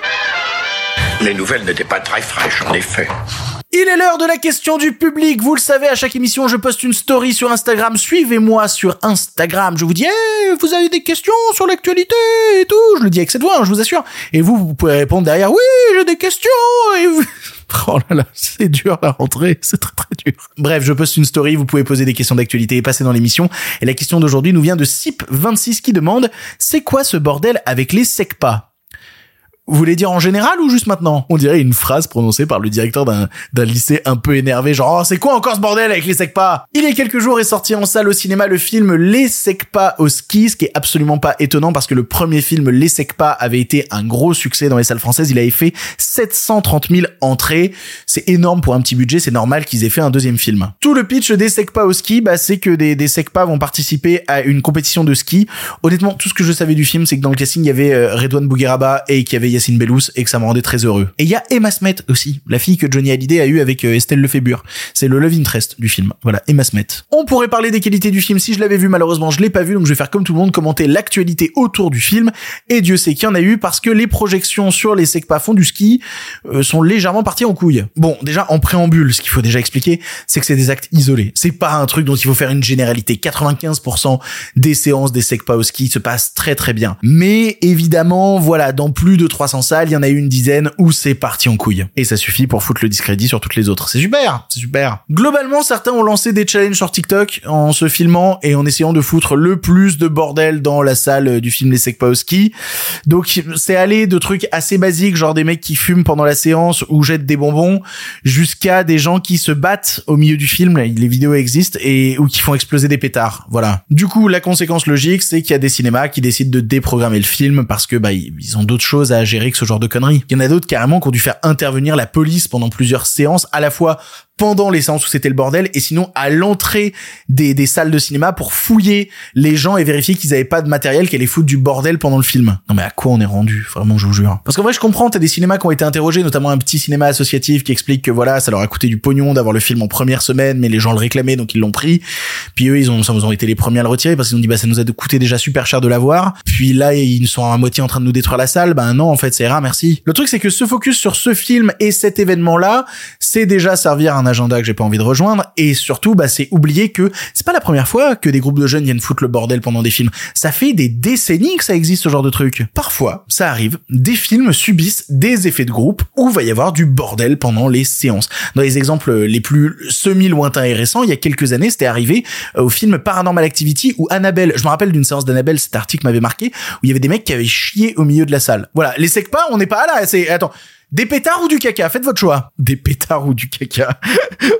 Les nouvelles n'étaient pas très fraîches, en effet. Il est l'heure de la question du public. Vous le savez, à chaque émission, je poste une story sur Instagram. Suivez-moi sur Instagram. Je vous dis, hey, vous avez des questions sur l'actualité et tout. Je le dis avec cette voix, hein, je vous assure. Et vous, vous pouvez répondre derrière, oui, j'ai des questions. Et vous... Oh là là, c'est dur la rentrée, c'est très très dur. Bref, je poste une story, vous pouvez poser des questions d'actualité et passer dans l'émission. Et la question d'aujourd'hui nous vient de Sip vingt-six qui demande, c'est quoi ce bordel avec les Secpa? Vous voulez dire en général ou juste maintenant? On dirait une phrase prononcée par le directeur d'un, d'un lycée un peu énervé, genre, oh, c'est quoi encore ce bordel avec les Secpa? Il y a quelques jours est sorti en salle au cinéma le film Les Secpa au ski, ce qui est absolument pas étonnant parce que le premier film Les Secpa avait été un gros succès dans les salles françaises, il avait fait sept cent trente mille entrées. C'est énorme pour un petit budget, c'est normal qu'ils aient fait un deuxième film. Tout le pitch des Secpa au ski, bah, c'est que des, des Secpa vont participer à une compétition de ski. Honnêtement, tout ce que je savais du film, c'est que dans le casting, il y avait euh, Redouane Bougueraba et qu'il y avait Yacine Bellous et que ça me rendait très heureux. Et il y a Emma Smet aussi, la fille que Johnny Hallyday a eue avec Estelle Lefébure. C'est le love interest du film. Voilà, Emma Smet. On pourrait parler des qualités du film si je l'avais vu, malheureusement je l'ai pas vu, donc je vais faire comme tout le monde, commenter l'actualité autour du film. Et Dieu sait qu'il y en a eu parce que les projections sur les Secpa fond du ski euh, sont légèrement parties en couille. Bon, déjà en préambule, ce qu'il faut déjà expliquer, c'est que c'est des actes isolés. C'est pas un truc dont il faut faire une généralité. quatre-vingt-quinze pour cent des séances des Secpa au ski se passent très très bien. Mais évidemment, voilà, dans plus de trois cents salles, il y en a eu une dizaine où c'est parti en couille. Et ça suffit pour foutre le discrédit sur toutes les autres. C'est super, c'est super. Globalement, certains ont lancé des challenges sur TikTok en se filmant et en essayant de foutre le plus de bordel dans la salle du film Les Secpa au ski. Donc c'est allé de trucs assez basiques, genre des mecs qui fument pendant la séance ou jettent des bonbons, jusqu'à des gens qui se battent au milieu du film, les vidéos existent, et ou qui font exploser des pétards. Voilà. Du coup, la conséquence logique, c'est qu'il y a des cinémas qui décident de déprogrammer le film parce que bah ils ont d'autres choses à gérer que ce genre de conneries. Il y en a d'autres carrément qui ont dû faire intervenir la police pendant plusieurs séances, à la fois pendant les séances où c'était le bordel et sinon à l'entrée des, des salles de cinéma pour fouiller les gens et vérifier qu'ils avaient pas de matériel qui allait foutre du bordel pendant le film. Non mais à quoi on est rendu? Vraiment, je vous jure. Parce qu'en vrai, je comprends, t'as des cinémas qui ont été interrogés, notamment un petit cinéma associatif qui explique que voilà, ça leur a coûté du pognon d'avoir le film en première semaine, mais les gens le réclamaient donc ils l'ont pris. Puis eux, ils ont, ça nous ont été les premiers à le retirer parce qu'ils ont dit bah ça nous a coûté déjà super cher de l'avoir. Puis là, ils sont à moitié en train de nous détruire la salle. Bah non, en fait, c'est rare, merci. Le truc, c'est que ce focus sur ce film et cet événement-là, c'est déjà servir à un un agenda que j'ai pas envie de rejoindre, et surtout bah c'est oublier que c'est pas la première fois que des groupes de jeunes viennent foutre le bordel pendant des films. Ça fait des décennies que ça existe, ce genre de truc. Parfois, ça arrive, des films subissent des effets de groupe où va y avoir du bordel pendant les séances. Dans les exemples les plus semi-lointains et récents, il y a quelques années, c'était arrivé au film Paranormal Activity ou Annabelle. Je me rappelle d'une séance d'Annabelle, cet article m'avait marqué, où il y avait des mecs qui avaient chié au milieu de la salle. Voilà, les sec pas, on n'est pas là, c'est... Attends... Des pétards ou du caca? Faites votre choix. Des pétards ou du caca?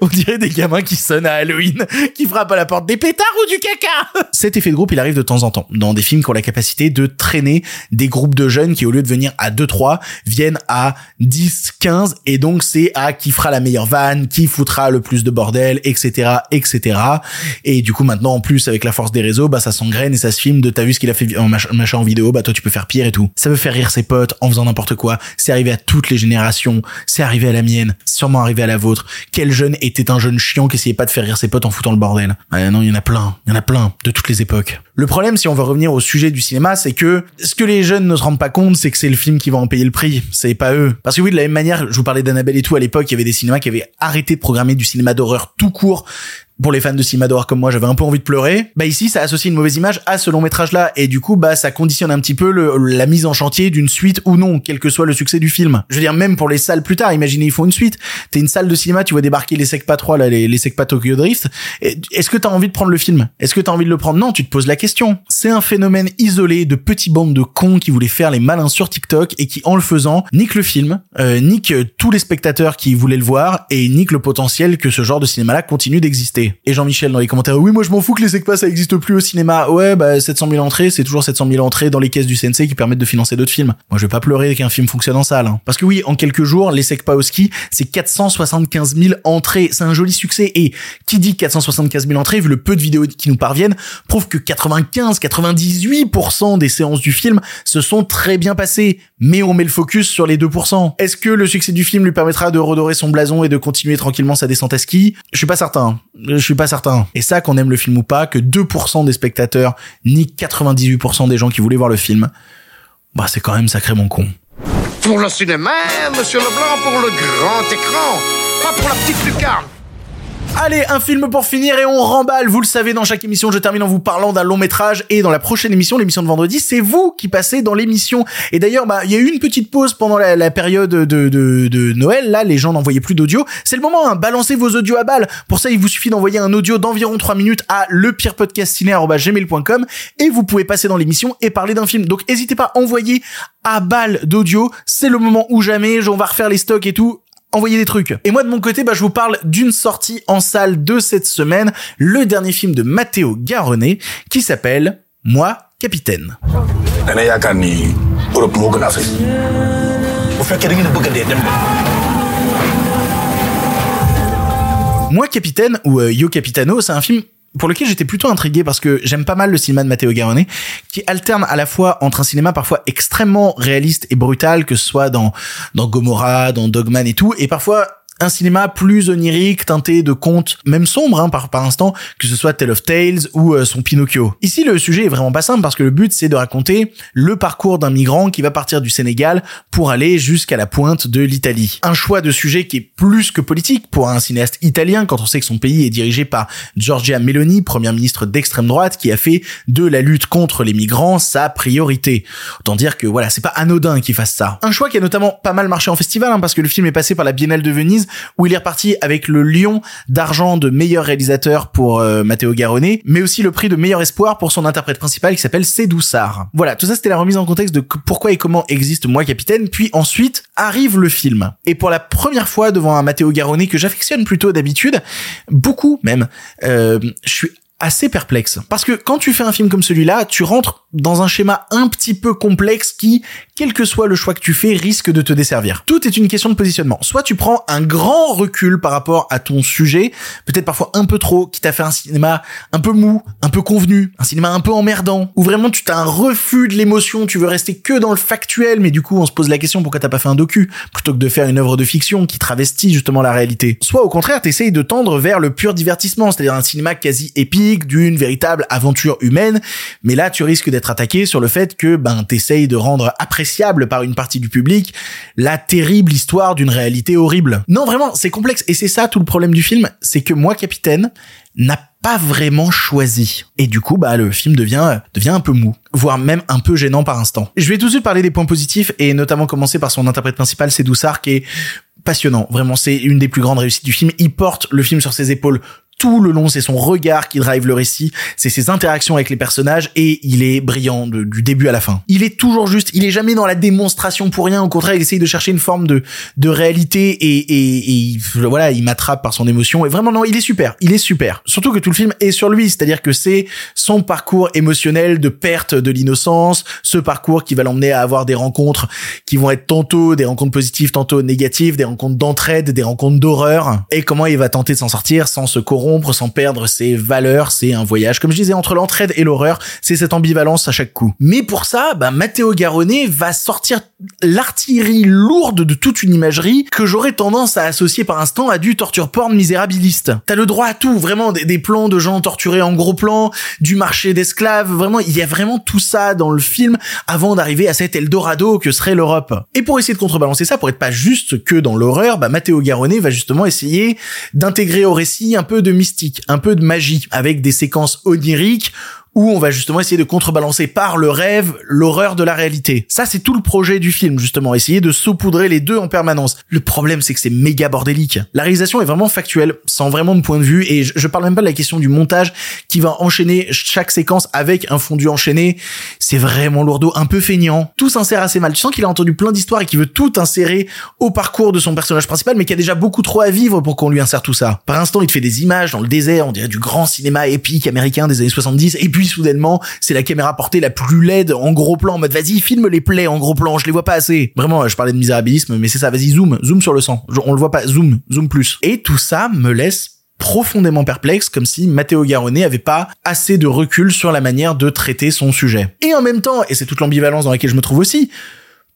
On dirait des gamins qui sonnent à Halloween, qui frappent à la porte. Des pétards ou du caca? Cet effet de groupe, il arrive de temps en temps. Dans des films qui ont la capacité de traîner des groupes de jeunes qui, au lieu de venir à deux trois, viennent à dix quinze. Et donc, c'est à qui fera la meilleure vanne, qui foutra le plus de bordel, et cetera, et cetera. Et du coup, maintenant, en plus, avec la force des réseaux, bah, ça s'engraine et ça se filme de t'as vu ce qu'il a fait en machin en vidéo, bah, toi, tu peux faire pire et tout. Ça veut faire rire ses potes en faisant n'importe quoi. C'est arrivé à toutes les génération, c'est arrivé à la mienne, sûrement arrivé à la vôtre. Quel jeune était un jeune chiant qui essayait pas de faire rire ses potes en foutant le bordel? Ah non, il y en a plein, il y en a plein, de toutes les époques. Le problème, si on veut revenir au sujet du cinéma, c'est que ce que les jeunes ne se rendent pas compte, c'est que c'est le film qui va en payer le prix, c'est pas eux. Parce que oui, de la même manière, je vous parlais d'Annabelle et tout, à l'époque, il y avait des cinémas qui avaient arrêté de programmer du cinéma d'horreur tout court. Pour les fans de cinéma d'horreur comme moi, j'avais un peu envie de pleurer. Bah ici, ça associe une mauvaise image à ce long métrage-là, et du coup, bah ça conditionne un petit peu le, la mise en chantier d'une suite ou non, quel que soit le succès du film. Je veux dire, même pour les salles plus tard, imaginez ils font une suite. T'es une salle de cinéma, tu vois débarquer les Sekpa trois, là, les, les Sekpa Tokyo Drift. Et, est-ce que t'as envie de prendre le film? Est-ce que t'as envie de le prendre? Non, tu te poses la question. C'est un phénomène isolé de petits bandes de cons qui voulaient faire les malins sur TikTok et qui, en le faisant, niquent le film, euh, niquent tous les spectateurs qui voulaient le voir et niquent le potentiel que ce genre de cinéma-là continue d'exister. Et Jean-Michel dans les commentaires, oui moi je m'en fous que les Sekpa ça existe plus au cinéma. Ouais bah sept cent mille entrées, c'est toujours sept cent mille entrées dans les caisses du C N C qui permettent de financer d'autres films. Moi je vais pas pleurer qu'un film fonctionne en salle. Hein. Parce que oui, en quelques jours, les Sekpa au ski, c'est quatre cent soixante-quinze mille entrées, c'est un joli succès. Et qui dit quatre cent soixante-quinze mille entrées, vu le peu de vidéos qui nous parviennent, prouve que quatre-vingt-quinze à quatre-vingt-dix-huit pour cent des séances du film se sont très bien passées. Mais on met le focus sur les deux pour cent. Est-ce que le succès du film lui permettra de redorer son blason et de continuer tranquillement sa descente à ski? Je suis pas certain. Je suis pas certain. Et ça, qu'on aime le film ou pas, que deux pour cent des spectateurs ni quatre-vingt-dix-huit pour cent des gens qui voulaient voir le film, bah c'est quand même sacrément con. Pour le cinéma, monsieur Leblanc, pour le grand écran, pas pour la petite lucarne. Allez, un film pour finir et on remballe. Vous le savez, dans chaque émission, je termine en vous parlant d'un long métrage et dans la prochaine émission, l'émission de vendredi, c'est vous qui passez dans l'émission. Et d'ailleurs, bah, il y a eu une petite pause pendant la, la période de, de, de Noël. Là, les gens n'envoyaient plus d'audio. C'est le moment, hein, balancez vos audios à balle. Pour ça, il vous suffit d'envoyer un audio d'environ trois minutes à lepirepodcastciné arobase gmail point com et vous pouvez passer dans l'émission et parler d'un film. Donc, n'hésitez pas à envoyer à balle d'audio. C'est le moment ou jamais. On va refaire les stocks et tout. Envoyez des trucs. Et moi, de mon côté, bah, je vous parle d'une sortie en salle de cette semaine, le dernier film de Matteo Garrone, qui s'appelle « Moi, capitaine ». « Moi, capitaine » ou euh, « Yo, Capitano », c'est un film pour lequel j'étais plutôt intrigué parce que j'aime pas mal le cinéma de Matteo Garrone qui alterne à la fois entre un cinéma parfois extrêmement réaliste et brutal, que ce soit dans dans Gomorrah, dans Dogman et tout, et parfois un cinéma plus onirique, teinté de contes, même sombres hein, par, par instant, que ce soit Tale of Tales ou euh, son Pinocchio. Ici, le sujet est vraiment pas simple parce que le but, c'est de raconter le parcours d'un migrant qui va partir du Sénégal pour aller jusqu'à la pointe de l'Italie. Un choix de sujet qui est plus que politique pour un cinéaste italien quand on sait que son pays est dirigé par Giorgia Meloni, première ministre d'extrême droite, qui a fait de la lutte contre les migrants sa priorité. Autant dire que voilà, c'est pas anodin qu'il fasse ça. Un choix qui a notamment pas mal marché en festival hein, parce que le film est passé par la Biennale de Venise où il est reparti avec le lion d'argent de meilleur réalisateur pour euh, Matteo Garrone, mais aussi le prix de meilleur espoir pour son interprète principal qui s'appelle Sédou Sarr. Voilà, tout ça c'était la remise en contexte de pourquoi et comment existe Moi Capitaine, puis ensuite arrive le film. Et pour la première fois devant un Matteo Garrone que j'affectionne plutôt d'habitude, beaucoup même, euh, je suis assez perplexe. Parce que quand tu fais un film comme celui-là, tu rentres dans un schéma un petit peu complexe qui, quel que soit le choix que tu fais, risque de te desservir. Tout est une question de positionnement. Soit tu prends un grand recul par rapport à ton sujet, peut-être parfois un peu trop, qui t'a fait un cinéma un peu mou, un peu convenu, un cinéma un peu emmerdant, où vraiment tu t'as un refus de l'émotion, tu veux rester que dans le factuel, mais du coup on se pose la question pourquoi t'as pas fait un docu, plutôt que de faire une œuvre de fiction qui travestit justement la réalité. Soit au contraire, t'essayes de tendre vers le pur divertissement, c'est-à-dire un cinéma quasi épique, mythique, d'une véritable aventure humaine. Mais là, tu risques d'être attaqué sur le fait que, ben, t'essayes de rendre appréciable par une partie du public la terrible histoire d'une réalité horrible. Non, vraiment, c'est complexe. Et c'est ça tout le problème du film, c'est que Moi, Capitaine n'a pas vraiment choisi. Et du coup, bah, le film devient, devient un peu mou, voire même un peu gênant par instant. Je vais tout de suite parler des points positifs et notamment commencer par son interprète principal, Sédou Sarr, qui est passionnant. Vraiment, c'est une des plus grandes réussites du film. Il porte le film sur ses épaules tout le long, c'est son regard qui drive le récit, c'est ses interactions avec les personnages, et il est brillant de, du début à la fin. Il est toujours juste, il est jamais dans la démonstration pour rien, au contraire, il essaye de chercher une forme de de réalité, et, et, et il, voilà, il m'attrape par son émotion, et vraiment, non, il est super, il est super. Surtout que tout le film est sur lui, c'est-à-dire que c'est son parcours émotionnel de perte de l'innocence, ce parcours qui va l'emmener à avoir des rencontres qui vont être tantôt des rencontres positives, tantôt négatives, des rencontres d'entraide, des rencontres d'horreur, et comment il va tenter de s'en sortir sans se corrompre, sans perdre ses valeurs. C'est un voyage, comme je disais, entre l'entraide et l'horreur, c'est cette ambivalence à chaque coup. Mais pour ça, bah, Matteo Garrone va sortir l'artillerie lourde de toute une imagerie que j'aurais tendance à associer par instant à du torture porn misérabiliste. T'as le droit à tout, vraiment, des, des plans de gens torturés en gros plan, du marché d'esclaves, vraiment, il y a vraiment tout ça dans le film avant d'arriver à cet Eldorado que serait l'Europe. Et pour essayer de contrebalancer ça, pour être pas juste que dans l'horreur, bah, Matteo Garrone va justement essayer d'intégrer au récit un peu de mystique, un peu de magie, avec des séquences oniriques où on va justement essayer de contrebalancer par le rêve l'horreur de la réalité. Ça, c'est tout le projet du film, justement, essayer de saupoudrer les deux en permanence. Le problème, c'est que c'est méga bordélique. La réalisation est vraiment factuelle, sans vraiment de point de vue, et je, je parle même pas de la question du montage qui va enchaîner chaque séquence avec un fondu enchaîné. C'est vraiment lourdeau, un peu feignant. Tout s'insère assez mal. Tu sens qu'il a entendu plein d'histoires et qu'il veut tout insérer au parcours de son personnage principal, mais qu'il y a déjà beaucoup trop à vivre pour qu'on lui insère tout ça. Par instant, il te fait des images dans le désert, on dirait du grand cinéma épique américain des années soixante-dix, et puis soudainement, c'est la caméra portée la plus laide en gros plan, en mode vas-y, filme les plaies en gros plan, je les vois pas assez. Vraiment, je parlais de misérabilisme, mais c'est ça, vas-y, zoom, zoom sur le sang, on le voit pas, zoom, zoom plus. Et tout ça me laisse profondément perplexe, comme si Matteo Garrone avait pas assez de recul sur la manière de traiter son sujet. Et en même temps, et c'est toute l'ambivalence dans laquelle je me trouve aussi,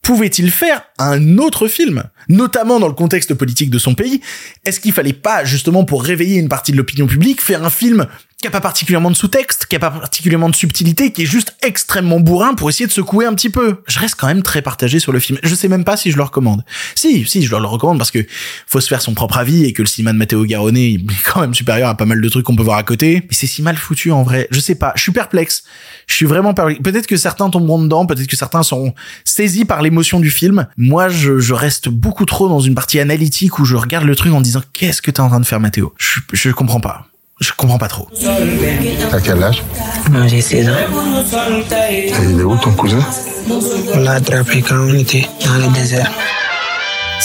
pouvait-il faire un autre film, notamment dans le contexte politique de son pays? Est-ce qu'il fallait pas, justement, pour réveiller une partie de l'opinion publique, faire un film qui a pas particulièrement de sous-texte, qui a pas particulièrement de subtilité, qui est juste extrêmement bourrin pour essayer de secouer un petit peu? Je reste quand même très partagé sur le film. Je sais même pas si je le recommande. Si, si, je le recommande parce que faut se faire son propre avis et que le cinéma de Matteo Garrone est quand même supérieur à pas mal de trucs qu'on peut voir à côté. Mais c'est si mal foutu en vrai. Je sais pas. Je suis perplexe. Je suis vraiment perplexe. Peut-être que certains tomberont dedans, peut-être que certains seront saisis par l'émotion du film. Moi, je, je reste beaucoup trop dans une partie analytique où je regarde le truc en disant qu'est-ce que t'es en train de faire, Matteo? Je, je comprends pas. Je comprends pas trop. T'as quel âge? J'ai seize ans. Il est où ton cousin? On l'a attrapé quand on était dans le désert.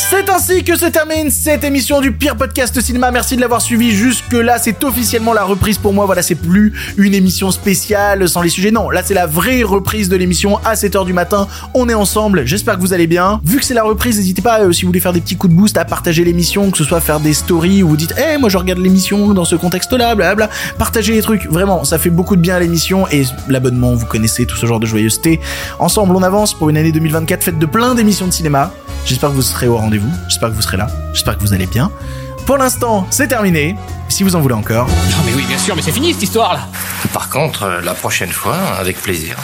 C'est ainsi que se termine cette émission du pire podcast cinéma. Merci de l'avoir suivi jusque-là. C'est officiellement la reprise pour moi. Voilà, c'est plus une émission spéciale sans les sujets. Non, là, c'est la vraie reprise de l'émission à sept heures du matin. On est ensemble. J'espère que vous allez bien. Vu que c'est la reprise, n'hésitez pas, euh, si vous voulez faire des petits coups de boost, à partager l'émission, que ce soit faire des stories où vous dites, eh, hey, moi, je regarde l'émission dans ce contexte-là, blablabla. Partagez les trucs. Vraiment, ça fait beaucoup de bien à l'émission et l'abonnement, vous connaissez tout ce genre de joyeuseté. Ensemble, on avance pour une année deux mille vingt-quatre faite de plein d'émissions de cinéma. J'espère que vous serez au rendez-vous, j'espère que vous serez là, j'espère que vous allez bien. Pour l'instant, c'est terminé. Si vous en voulez encore... Non mais oui, bien sûr, mais c'est fini cette histoire-là. Par contre, la prochaine fois, avec plaisir.